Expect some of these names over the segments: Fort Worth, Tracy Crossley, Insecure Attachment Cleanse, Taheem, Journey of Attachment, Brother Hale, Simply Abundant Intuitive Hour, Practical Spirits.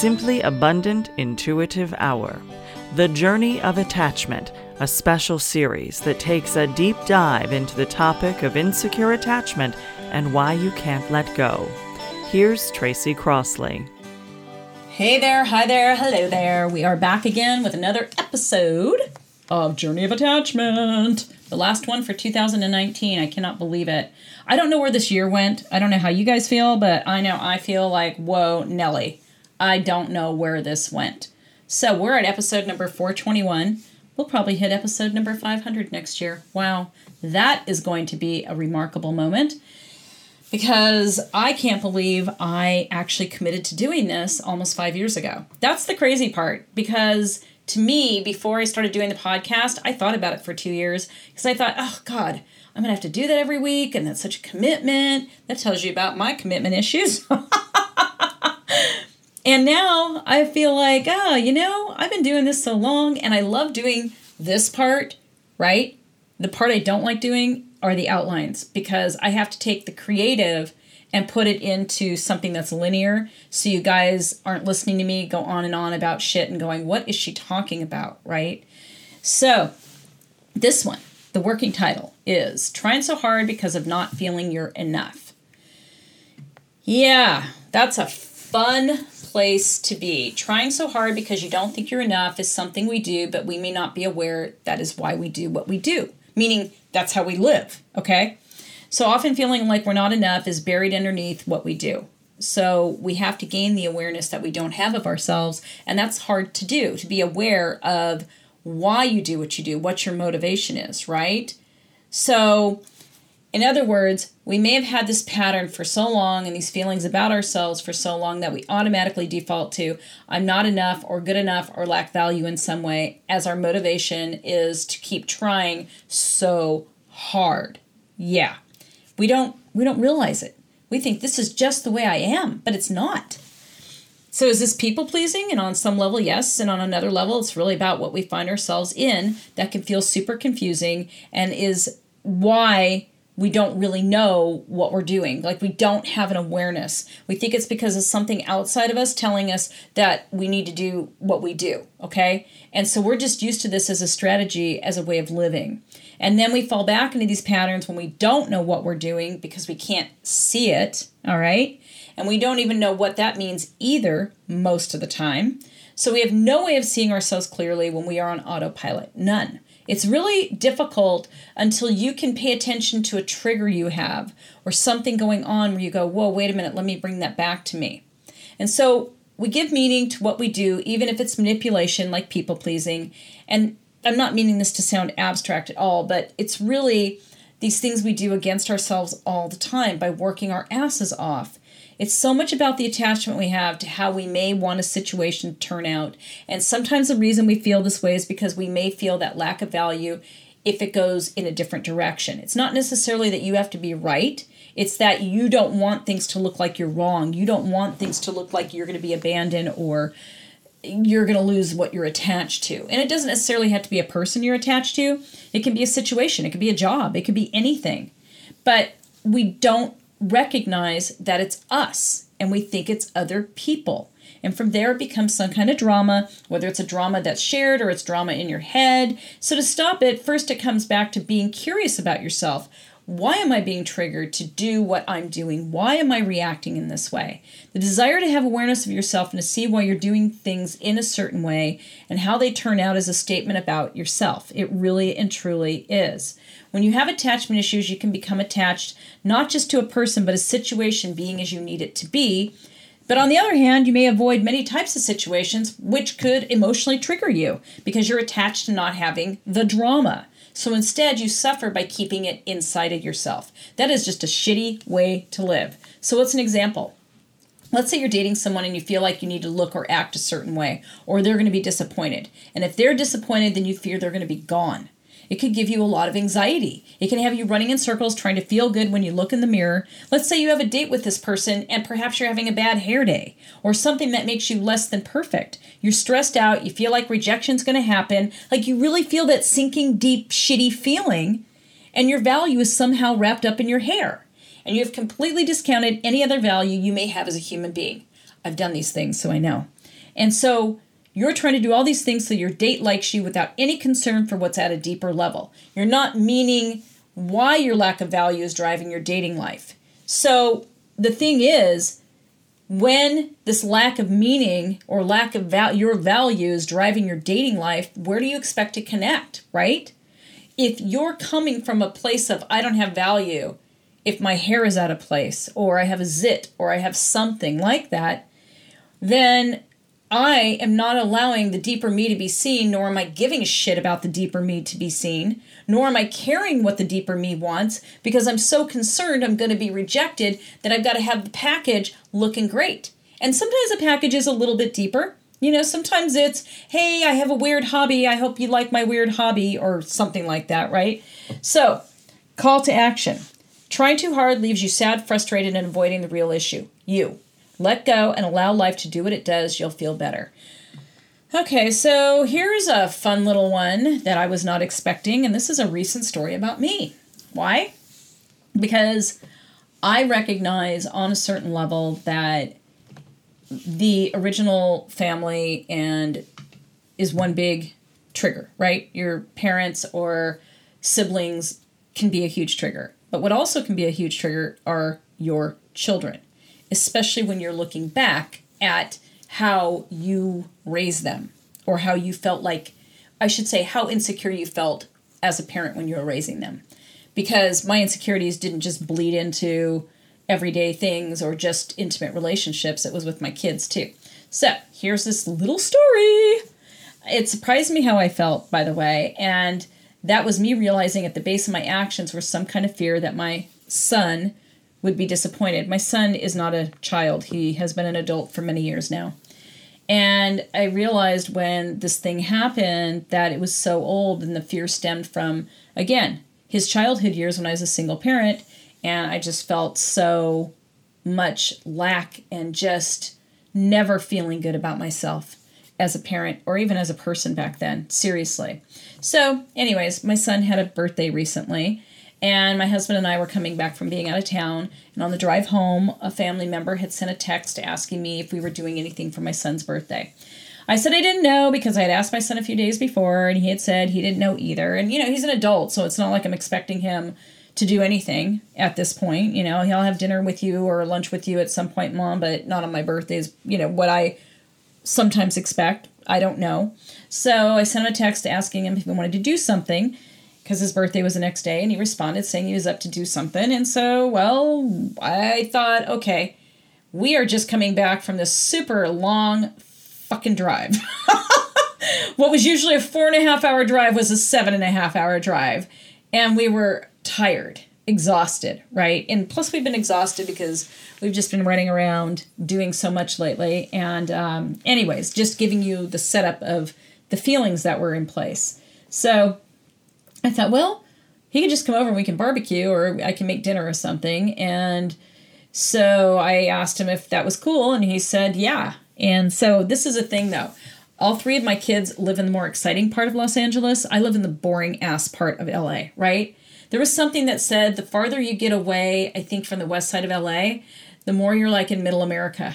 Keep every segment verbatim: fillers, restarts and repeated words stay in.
Simply Abundant Intuitive Hour, The Journey of Attachment, a special series that takes a deep dive into the topic of insecure attachment and why you can't let go. Here's Tracy Crossley. Hey there, hi there, hello there. We are back again with another episode of Journey of Attachment. The last one for two thousand nineteen. I cannot believe it. I don't know where this year went. I don't know how you guys feel, but I know I feel like, whoa, Nelly. I don't know where this went. So we're at episode number four twenty-one. We'll probably hit episode number five hundred next year. Wow. That is going to be a remarkable moment. Because I can't believe I actually committed to doing this almost five years ago. That's the crazy part, because to me, before I started doing the podcast, I thought about it for two years because I thought, oh God, I'm gonna have to do that every week, and that's such a commitment. That tells you about my commitment issues. And now I feel like, oh, you know, I've been doing this so long, and I love doing this part, right? The part I don't like doing are the outlines, because I have to take the creative and put it into something that's linear, so you guys aren't listening to me go on and on about shit and going, what is she talking about, right? So this one, the working title is Trying So Hard Because of Not Feeling You're Enough. Yeah, that's a fun place to be. Trying so hard because you don't think you're enough is something we do, but we may not be aware that is why we do what we do, meaning that's how we live, okay? So often feeling like we're not enough is buried underneath what we do. So we have to gain the awareness that we don't have of ourselves, and that's hard to do, to be aware of why you do what you do, what your motivation is, right? So in other words, we may have had this pattern for so long and these feelings about ourselves for so long that we automatically default to I'm not enough or good enough or lack value in some way, as our motivation is to keep trying so hard. Yeah, we don't we don't realize it. We think this is just the way I am, but it's not. So is this people pleasing? And on some level, yes. And on another level, it's really about what we find ourselves in that can feel super confusing and is why we don't really know what we're doing. Like, we don't have an awareness. We think it's because of something outside of us telling us that we need to do what we do, okay? And so we're just used to this as a strategy, as a way of living. And then we fall back into these patterns when we don't know what we're doing because we can't see it, all right? And we don't even know what that means either most of the time. So we have no way of seeing ourselves clearly when we are on autopilot, none. It's really difficult until you can pay attention to a trigger you have or something going on where you go, whoa, wait a minute, let me bring that back to me. And so we give meaning to what we do, even if it's manipulation like people pleasing. And I'm not meaning this to sound abstract at all, but it's really these things we do against ourselves all the time by working our asses off. It's so much about the attachment we have to how we may want a situation to turn out. And sometimes the reason we feel this way is because we may feel that lack of value if it goes in a different direction. It's not necessarily that you have to be right. It's that you don't want things to look like you're wrong. You don't want things to look like you're going to be abandoned or you're going to lose what you're attached to. And it doesn't necessarily have to be a person you're attached to. It can be a situation. It could be a job. It could be anything. But we don't recognize that it's us, and we think it's other people. And from there, it becomes some kind of drama, whether it's a drama that's shared or it's drama in your head. So to stop it, first it comes back to being curious about yourself. Why am I being triggered to do what I'm doing? Why am I reacting in this way? The desire to have awareness of yourself and to see why you're doing things in a certain way and how they turn out is a statement about yourself. It really and truly is. When you have attachment issues, you can become attached not just to a person, but a situation being as you need it to be. But on the other hand, you may avoid many types of situations which could emotionally trigger you because you're attached to not having the drama. So instead, you suffer by keeping it inside of yourself. That is just a shitty way to live. So what's an example? Let's say you're dating someone and you feel like you need to look or act a certain way, or they're going to be disappointed. And if they're disappointed, then you fear they're going to be gone. It could give you a lot of anxiety. It can have you running in circles trying to feel good when you look in the mirror. Let's say you have a date with this person and perhaps you're having a bad hair day or something that makes you less than perfect. You're stressed out. You feel like rejection's going to happen. Like, you really feel that sinking deep, shitty feeling, and your value is somehow wrapped up in your hair. And you have completely discounted any other value you may have as a human being. I've done these things, so I know. And so you're trying to do all these things so your date likes you without any concern for what's at a deeper level. You're not meaning why your lack of value is driving your dating life. So the thing is, when this lack of meaning or lack of val- your value is driving your dating life, where do you expect to connect, right? If you're coming from a place of, I don't have value, if my hair is out of place, or I have a zit, or I have something like that, then I am not allowing the deeper me to be seen, nor am I giving a shit about the deeper me to be seen, nor am I caring what the deeper me wants, because I'm so concerned I'm going to be rejected that I've got to have the package looking great. And sometimes the package is a little bit deeper. You know, sometimes it's, hey, I have a weird hobby. I hope you like my weird hobby, or something like that, right? So, call to action. Trying too hard leaves you sad, frustrated, and avoiding the real issue. You. Let go and allow life to do what it does. You'll feel better. Okay, so here's a fun little one that I was not expecting, and this is a recent story about me. Why? Because I recognize on a certain level that the original family and is one big trigger, right? Your parents or siblings can be a huge trigger. But what also can be a huge trigger are your children, especially when you're looking back at how you raised them, or how you felt like, I should say, how insecure you felt as a parent when you were raising them. Because my insecurities didn't just bleed into everyday things or just intimate relationships. It was with my kids too. So here's this little story. It surprised me how I felt, by the way. And that was me realizing at the base of my actions were some kind of fear that my son would be disappointed. My son is not a child. He has been an adult for many years now. And I realized when this thing happened that it was so old, and the fear stemmed from, again, his childhood years when I was a single parent, and I just felt so much lack and just never feeling good about myself as a parent or even as a person back then, seriously. So anyways, my son had a birthday recently, and my husband and I were coming back from being out of town. And on the drive home, a family member had sent a text asking me if we were doing anything for my son's birthday. I said I didn't know, because I had asked my son a few days before, and he had said he didn't know either. And, you know, he's an adult, so it's not like I'm expecting him to do anything at this point. You know, he'll have dinner with you or lunch with you at some point, Mom, but not on my birthday is, you know, what I sometimes expect. I don't know. So I sent him a text asking him if he wanted to do something, because his birthday was the next day, and he responded saying he was up to do something. And so, well, I thought, okay, we are just coming back from this super long fucking drive. What was usually a four and a half hour drive was a seven and a half hour drive. And we were tired, exhausted, right? And plus we've been exhausted because we've just been running around doing so much lately. And um, anyways, just giving you the setup of the feelings that were in place. So I thought, well, he could just come over and we can barbecue, or I can make dinner or something. And so I asked him if that was cool, and he said, yeah. And so this is a thing, though. All three of my kids live in the more exciting part of Los Angeles. I live in the boring ass part of L A, right? There was something that said the farther you get away, I think, from the west side of L A, the more you're like in middle America.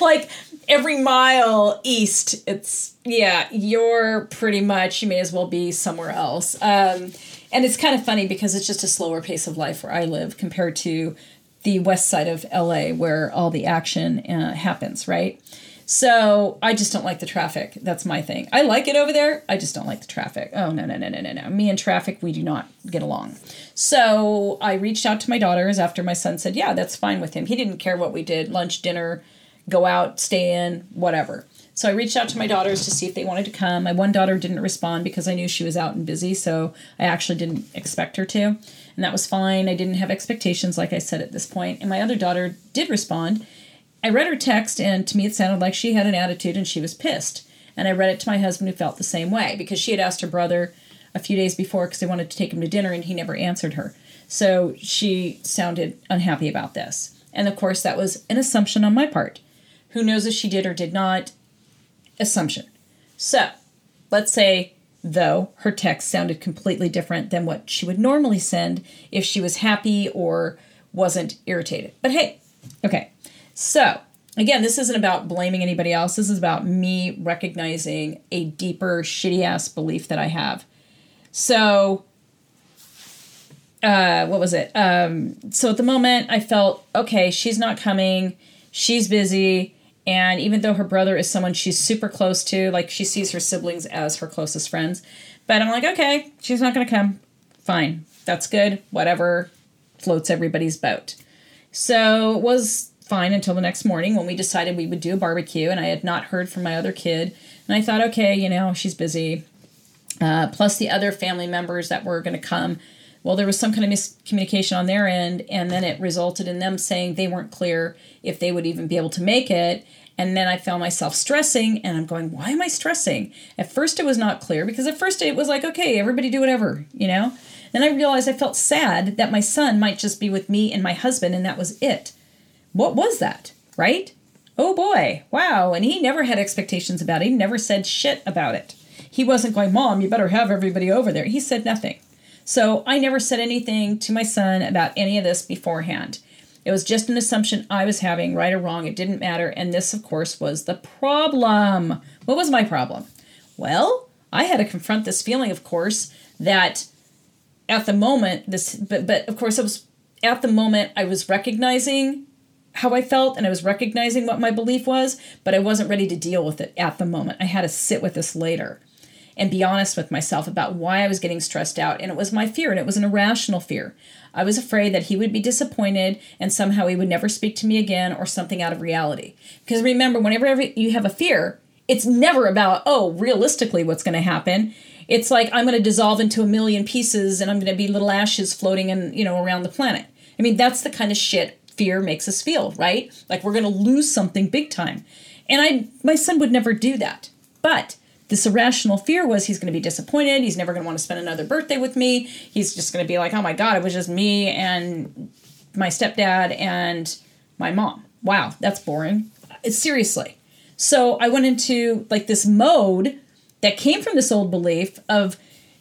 Like every mile east, it's, yeah, you're pretty much, you may as well be somewhere else. Um, and it's kind of funny because it's just a slower pace of life where I live compared to the west side of L A, where all the action uh, happens, right? So I just don't like the traffic. That's my thing. I like it over there. I just don't like the traffic. Oh, no, no, no, no, no, no. Me and traffic, we do not get along. So I reached out to my daughters after my son said, yeah, that's fine with him. He didn't care what we did, lunch, dinner, go out, stay in, whatever. So I reached out to my daughters to see if they wanted to come. My one daughter didn't respond because I knew she was out and busy, so I actually didn't expect her to. And that was fine. I didn't have expectations, like I said, at this point. And my other daughter did respond. I read her text, and to me it sounded like she had an attitude and she was pissed. And I read it to my husband, who felt the same way, because she had asked her brother a few days before because they wanted to take him to dinner, and he never answered her. So she sounded unhappy about this. And, of course, that was an assumption on my part. Who knows if she did or did not? Assumption. So let's say, though, her text sounded completely different than what she would normally send if she was happy or wasn't irritated. But hey, okay. So again, this isn't about blaming anybody else. This is about me recognizing a deeper shitty ass belief that I have. So, uh, what was it? Um, so at the moment I felt, okay, she's not coming. She's busy. And even though her brother is someone she's super close to, like she sees her siblings as her closest friends, but I'm like, okay, she's not going to come. Fine. That's good. Whatever floats everybody's boat. So it was fine until the next morning when we decided we would do a barbecue, and I had not heard from my other kid. And I thought, okay, you know, she's busy. Uh, plus the other family members that were going to come. Well, there was some kind of miscommunication on their end, and then it resulted in them saying they weren't clear if they would even be able to make it. And then I found myself stressing, and I'm going, why am I stressing? At first it was not clear, because at first it was like, okay, everybody do whatever, you know? Then I realized I felt sad that my son might just be with me and my husband, and that was it. What was that, right? Oh boy, wow. And he never had expectations about it. He never said shit about it. He wasn't going, Mom, you better have everybody over there. He said nothing. So I never said anything to my son about any of this beforehand. It was just an assumption I was having, right or wrong. It didn't matter. And this, of course, was the problem. What was my problem? Well, I had to confront this feeling, of course, that at the moment, this, but, but of course, it was at the moment I was recognizing how I felt, and I was recognizing what my belief was, but I wasn't ready to deal with it at the moment. I had to sit with this later and be honest with myself about why I was getting stressed out. And it was my fear, and it was an irrational fear. I was afraid that he would be disappointed and somehow he would never speak to me again, or something out of reality. Because remember, whenever you have a fear, it's never about, oh, realistically what's going to happen. It's like, I'm going to dissolve into a million pieces and I'm going to be little ashes floating in, you know, around the planet. I mean, that's the kind of shit fear makes us feel, right? Like we're going to lose something big time. And I, my son would never do that. But this irrational fear was, he's going to be disappointed. He's never going to want to spend another birthday with me. He's just going to be like, oh my God, it was just me and my stepdad and my mom. Wow, that's boring. Seriously. So I went into like this mode that came from this old belief of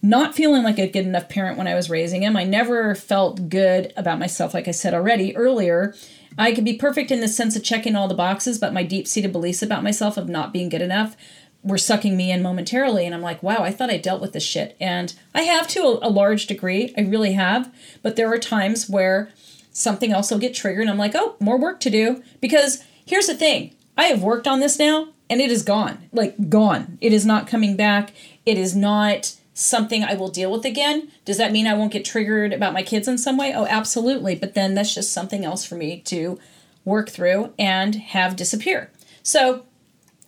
not feeling like a good enough parent when I was raising him. I never felt good about myself, like I said already earlier. I could be perfect in the sense of checking all the boxes, but my deep-seated beliefs about myself of not being good enough were sucking me in momentarily. And I'm like, wow, I thought I dealt with this shit. And I have to a, a large degree. I really have. But there are times where something else will get triggered. And I'm like, oh, more work to do. Because here's the thing. I have worked on this now, and it is gone. Like, gone. It is not coming back. It is not something I will deal with again. Does that mean I won't get triggered about my kids in some way? Oh, absolutely. But then that's just something else for me to work through and have disappear. So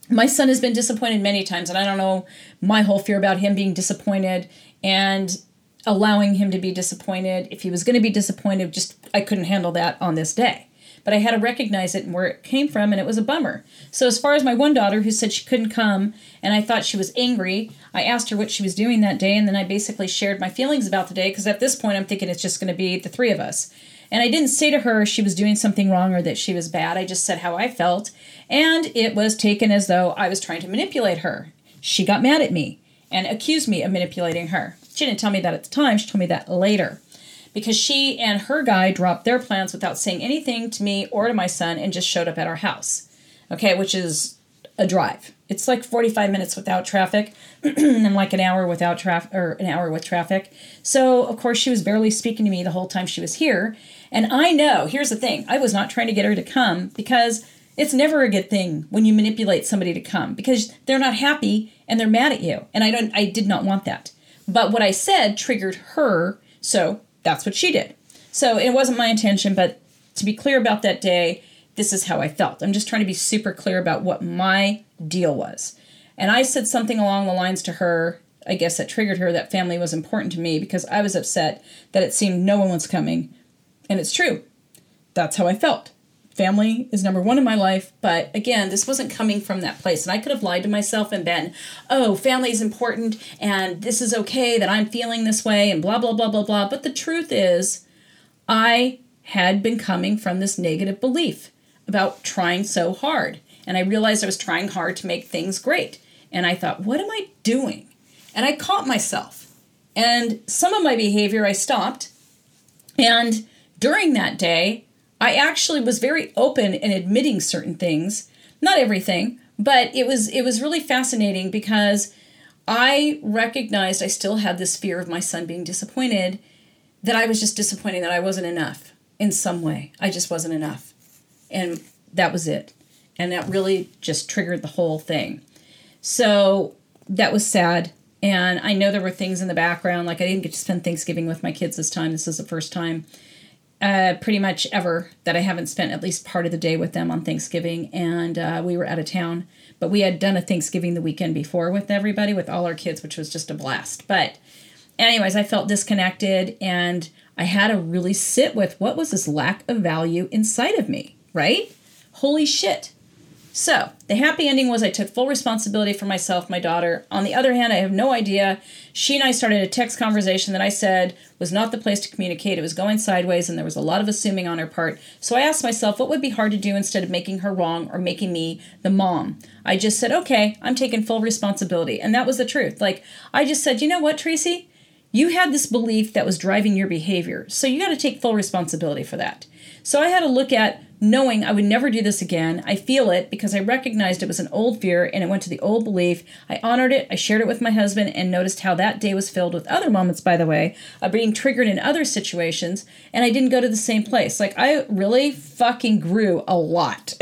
my son has been disappointed many times, and I don't know, my whole fear about him being disappointed and allowing him to be disappointed. If he was going to be disappointed, just I couldn't handle that on this day. But I had to recognize it and where it came from, and it was a bummer. So as far as my one daughter who said she couldn't come, and I thought she was angry, I asked her what she was doing that day, and then I basically shared my feelings about the day, because at this point I'm thinking it's just going to be the three of us. And I didn't say to her she was doing something wrong or that she was bad. I just said how I felt. And it was taken as though I was trying to manipulate her. She got mad at me and accused me of manipulating her. She didn't tell me that at the time. She told me that later. Because she and her guy dropped their plans without saying anything to me or to my son and just showed up at our house. Okay, which is a drive. It's like forty-five minutes without traffic and like an hour without traffic or an hour with traffic. So, of course, she was barely speaking to me the whole time she was here. And I know, here's the thing, I was not trying to get her to come, because it's never a good thing when you manipulate somebody to come, because they're not happy and they're mad at you. And I don't, I did not want that. But what I said triggered her. So that's what she did. So it wasn't my intention, but to be clear about that day, this is how I felt. I'm just trying to be super clear about what my deal was. And I said something along the lines to her, I guess that triggered her, that family was important to me because I was upset that it seemed no one was coming. And it's true. That's how I felt. Family is number one in my life. But again, this wasn't coming from that place. And I could have lied to myself and been, oh, family is important. And this is okay that I'm feeling this way and blah, blah, blah, blah, blah. But the truth is, I had been coming from this negative belief about trying so hard. And I realized I was trying hard to make things great. And I thought, what am I doing? And I caught myself. And some of my behavior I stopped. And during that day, I actually was very open in admitting certain things, not everything, but it was it was really fascinating because I recognized I still had this fear of my son being disappointed, that I was just disappointed that I wasn't enough in some way. I just wasn't enough. And that was it. And that really just triggered the whole thing. So that was sad. And I know there were things in the background, like I didn't get to spend Thanksgiving with my kids this time. This is the first time uh, pretty much ever that I haven't spent at least part of the day with them on Thanksgiving. And uh, we were out of town, but we had done a Thanksgiving the weekend before with everybody, with all our kids, which was just a blast. But anyways, I felt disconnected, and I had to really sit with what was this lack of value inside of me, right? Holy shit. So the happy ending was I took full responsibility for myself, my daughter. On the other hand, I have no idea. She and I started a text conversation that I said was not the place to communicate. It was going sideways, and there was a lot of assuming on her part. So I asked myself what would be hard to do instead of making her wrong or making me the mom. I just said, okay, I'm taking full responsibility. And that was the truth. Like, I just said, you know what, Tracy? You had this belief that was driving your behavior. So you got to take full responsibility for that. So I had to look at knowing I would never do this again. I feel it because I recognized it was an old fear and it went to the old belief. I honored it. I shared it with my husband and noticed how that day was filled with other moments, by the way, of being triggered in other situations. And I didn't go to the same place. Like, I really fucking grew a lot.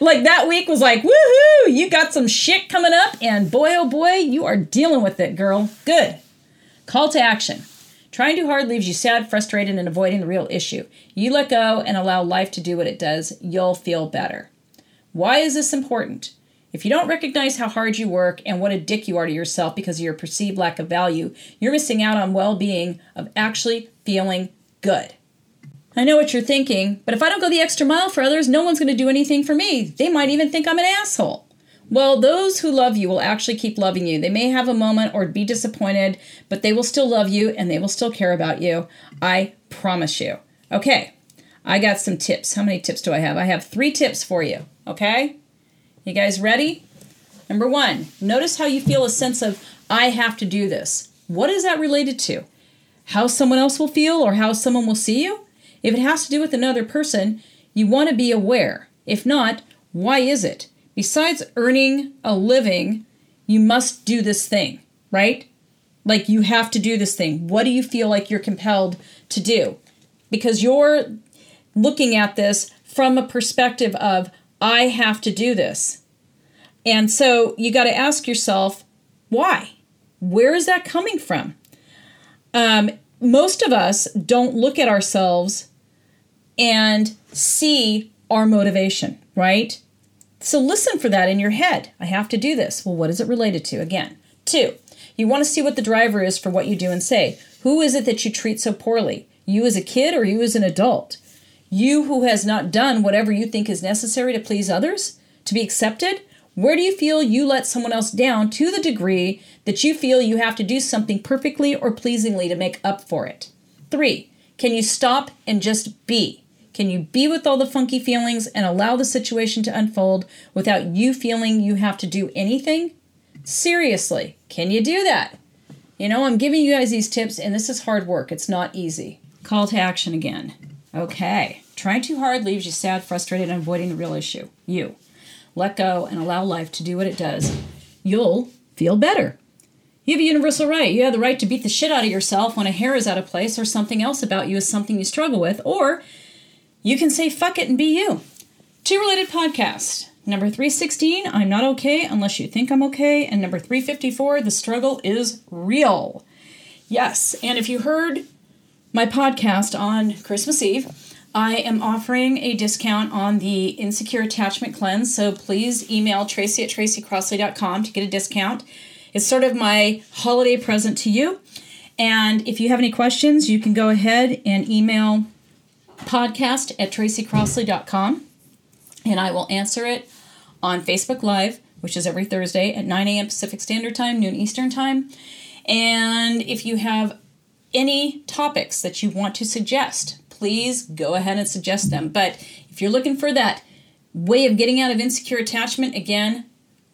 Like, that week was like, woohoo, you got some shit coming up. And boy, oh boy, you are dealing with it, girl. Good. Call to action. Trying too hard leaves you sad, frustrated, and avoiding the real issue. You let go and allow life to do what it does. You'll feel better. Why is this important? If you don't recognize how hard you work and what a dick you are to yourself because of your perceived lack of value, you're missing out on well-being of actually feeling good. I know what you're thinking, but if I don't go the extra mile for others, no one's going to do anything for me. They might even think I'm an asshole. Well, those who love you will actually keep loving you. They may have a moment or be disappointed, but they will still love you and they will still care about you. I promise you. Okay, I got some tips. How many tips do I have? I have three tips for you. Okay? You guys ready? Number one, notice how you feel a sense of, I have to do this. What is that related to? How someone else will feel or how someone will see you? If it has to do with another person, you want to be aware. If not, why is it? Besides earning a living, you must do this thing, right? Like, you have to do this thing. What do you feel like you're compelled to do? Because you're looking at this from a perspective of, I have to do this. And so you got to ask yourself, why? Where is that coming from? Um, most of us don't look at ourselves and see our motivation, right? So listen for that in your head. I have to do this. Well, what is it related to? Again, two, you want to see what the driver is for what you do and say. Who is it that you treat so poorly? You as a kid or you as an adult? You who has not done whatever you think is necessary to please others, to be accepted? Where do you feel you let someone else down to the degree that you feel you have to do something perfectly or pleasingly to make up for it? Three, can you stop and just be? Can you be with all the funky feelings and allow the situation to unfold without you feeling you have to do anything? Seriously, can you do that? You know, I'm giving you guys these tips, and this is hard work. It's not easy. Call to action again. Okay. Trying too hard leaves you sad, frustrated, and avoiding the real issue. You. Let go and allow life to do what it does. You'll feel better. You have a universal right. You have the right to beat the shit out of yourself when a hair is out of place or something else about you is something you struggle with, or you can say fuck it and be you. Two related podcasts. Number three sixteen, I'm not okay unless you think I'm okay. And number three fifty-four, the struggle is real. Yes, and if you heard my podcast on Christmas Eve, I am offering a discount on the Insecure Attachment Cleanse. So please email Tracy at tracy crossley dot com to get a discount. It's sort of my holiday present to you. And if you have any questions, you can go ahead and email podcast at tracy crossley dot com, and I will answer it on Facebook Live, which is every Thursday at nine a.m. Pacific Standard Time, noon Eastern Time. And if you have any topics that you want to suggest, please go ahead and suggest them. But if you're looking for that way of getting out of insecure attachment, again,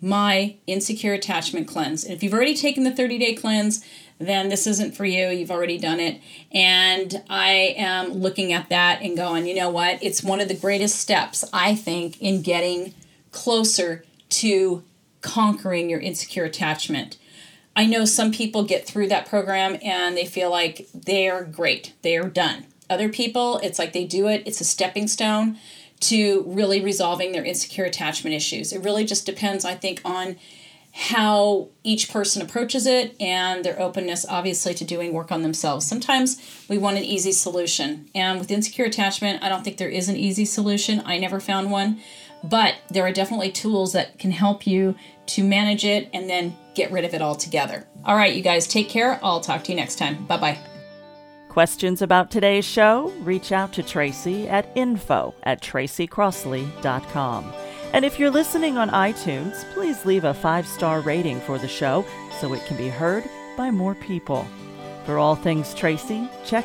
my Insecure Attachment Cleanse. And if you've already taken the thirty-day cleanse, then this isn't for you. You've already done it. And I am looking at that and going, you know what? It's one of the greatest steps, I think, in getting closer to conquering your insecure attachment. I know some people get through that program and they feel like they're great. They're done. Other people, it's like they do it. It's a stepping stone to really resolving their insecure attachment issues. It really just depends, I think, on how each person approaches it and their openness, obviously, to doing work on themselves. Sometimes we want an easy solution. And with insecure attachment, I don't think there is an easy solution. I never found one. But there are definitely tools that can help you to manage it and then get rid of it altogether. All right, you guys, take care. I'll talk to you next time. Bye-bye. Questions about today's show? Reach out to Tracy at info at tracy crossley dot com. And if you're listening on iTunes, please leave a five-star rating for the show so it can be heard by more people. For all things Tracy, check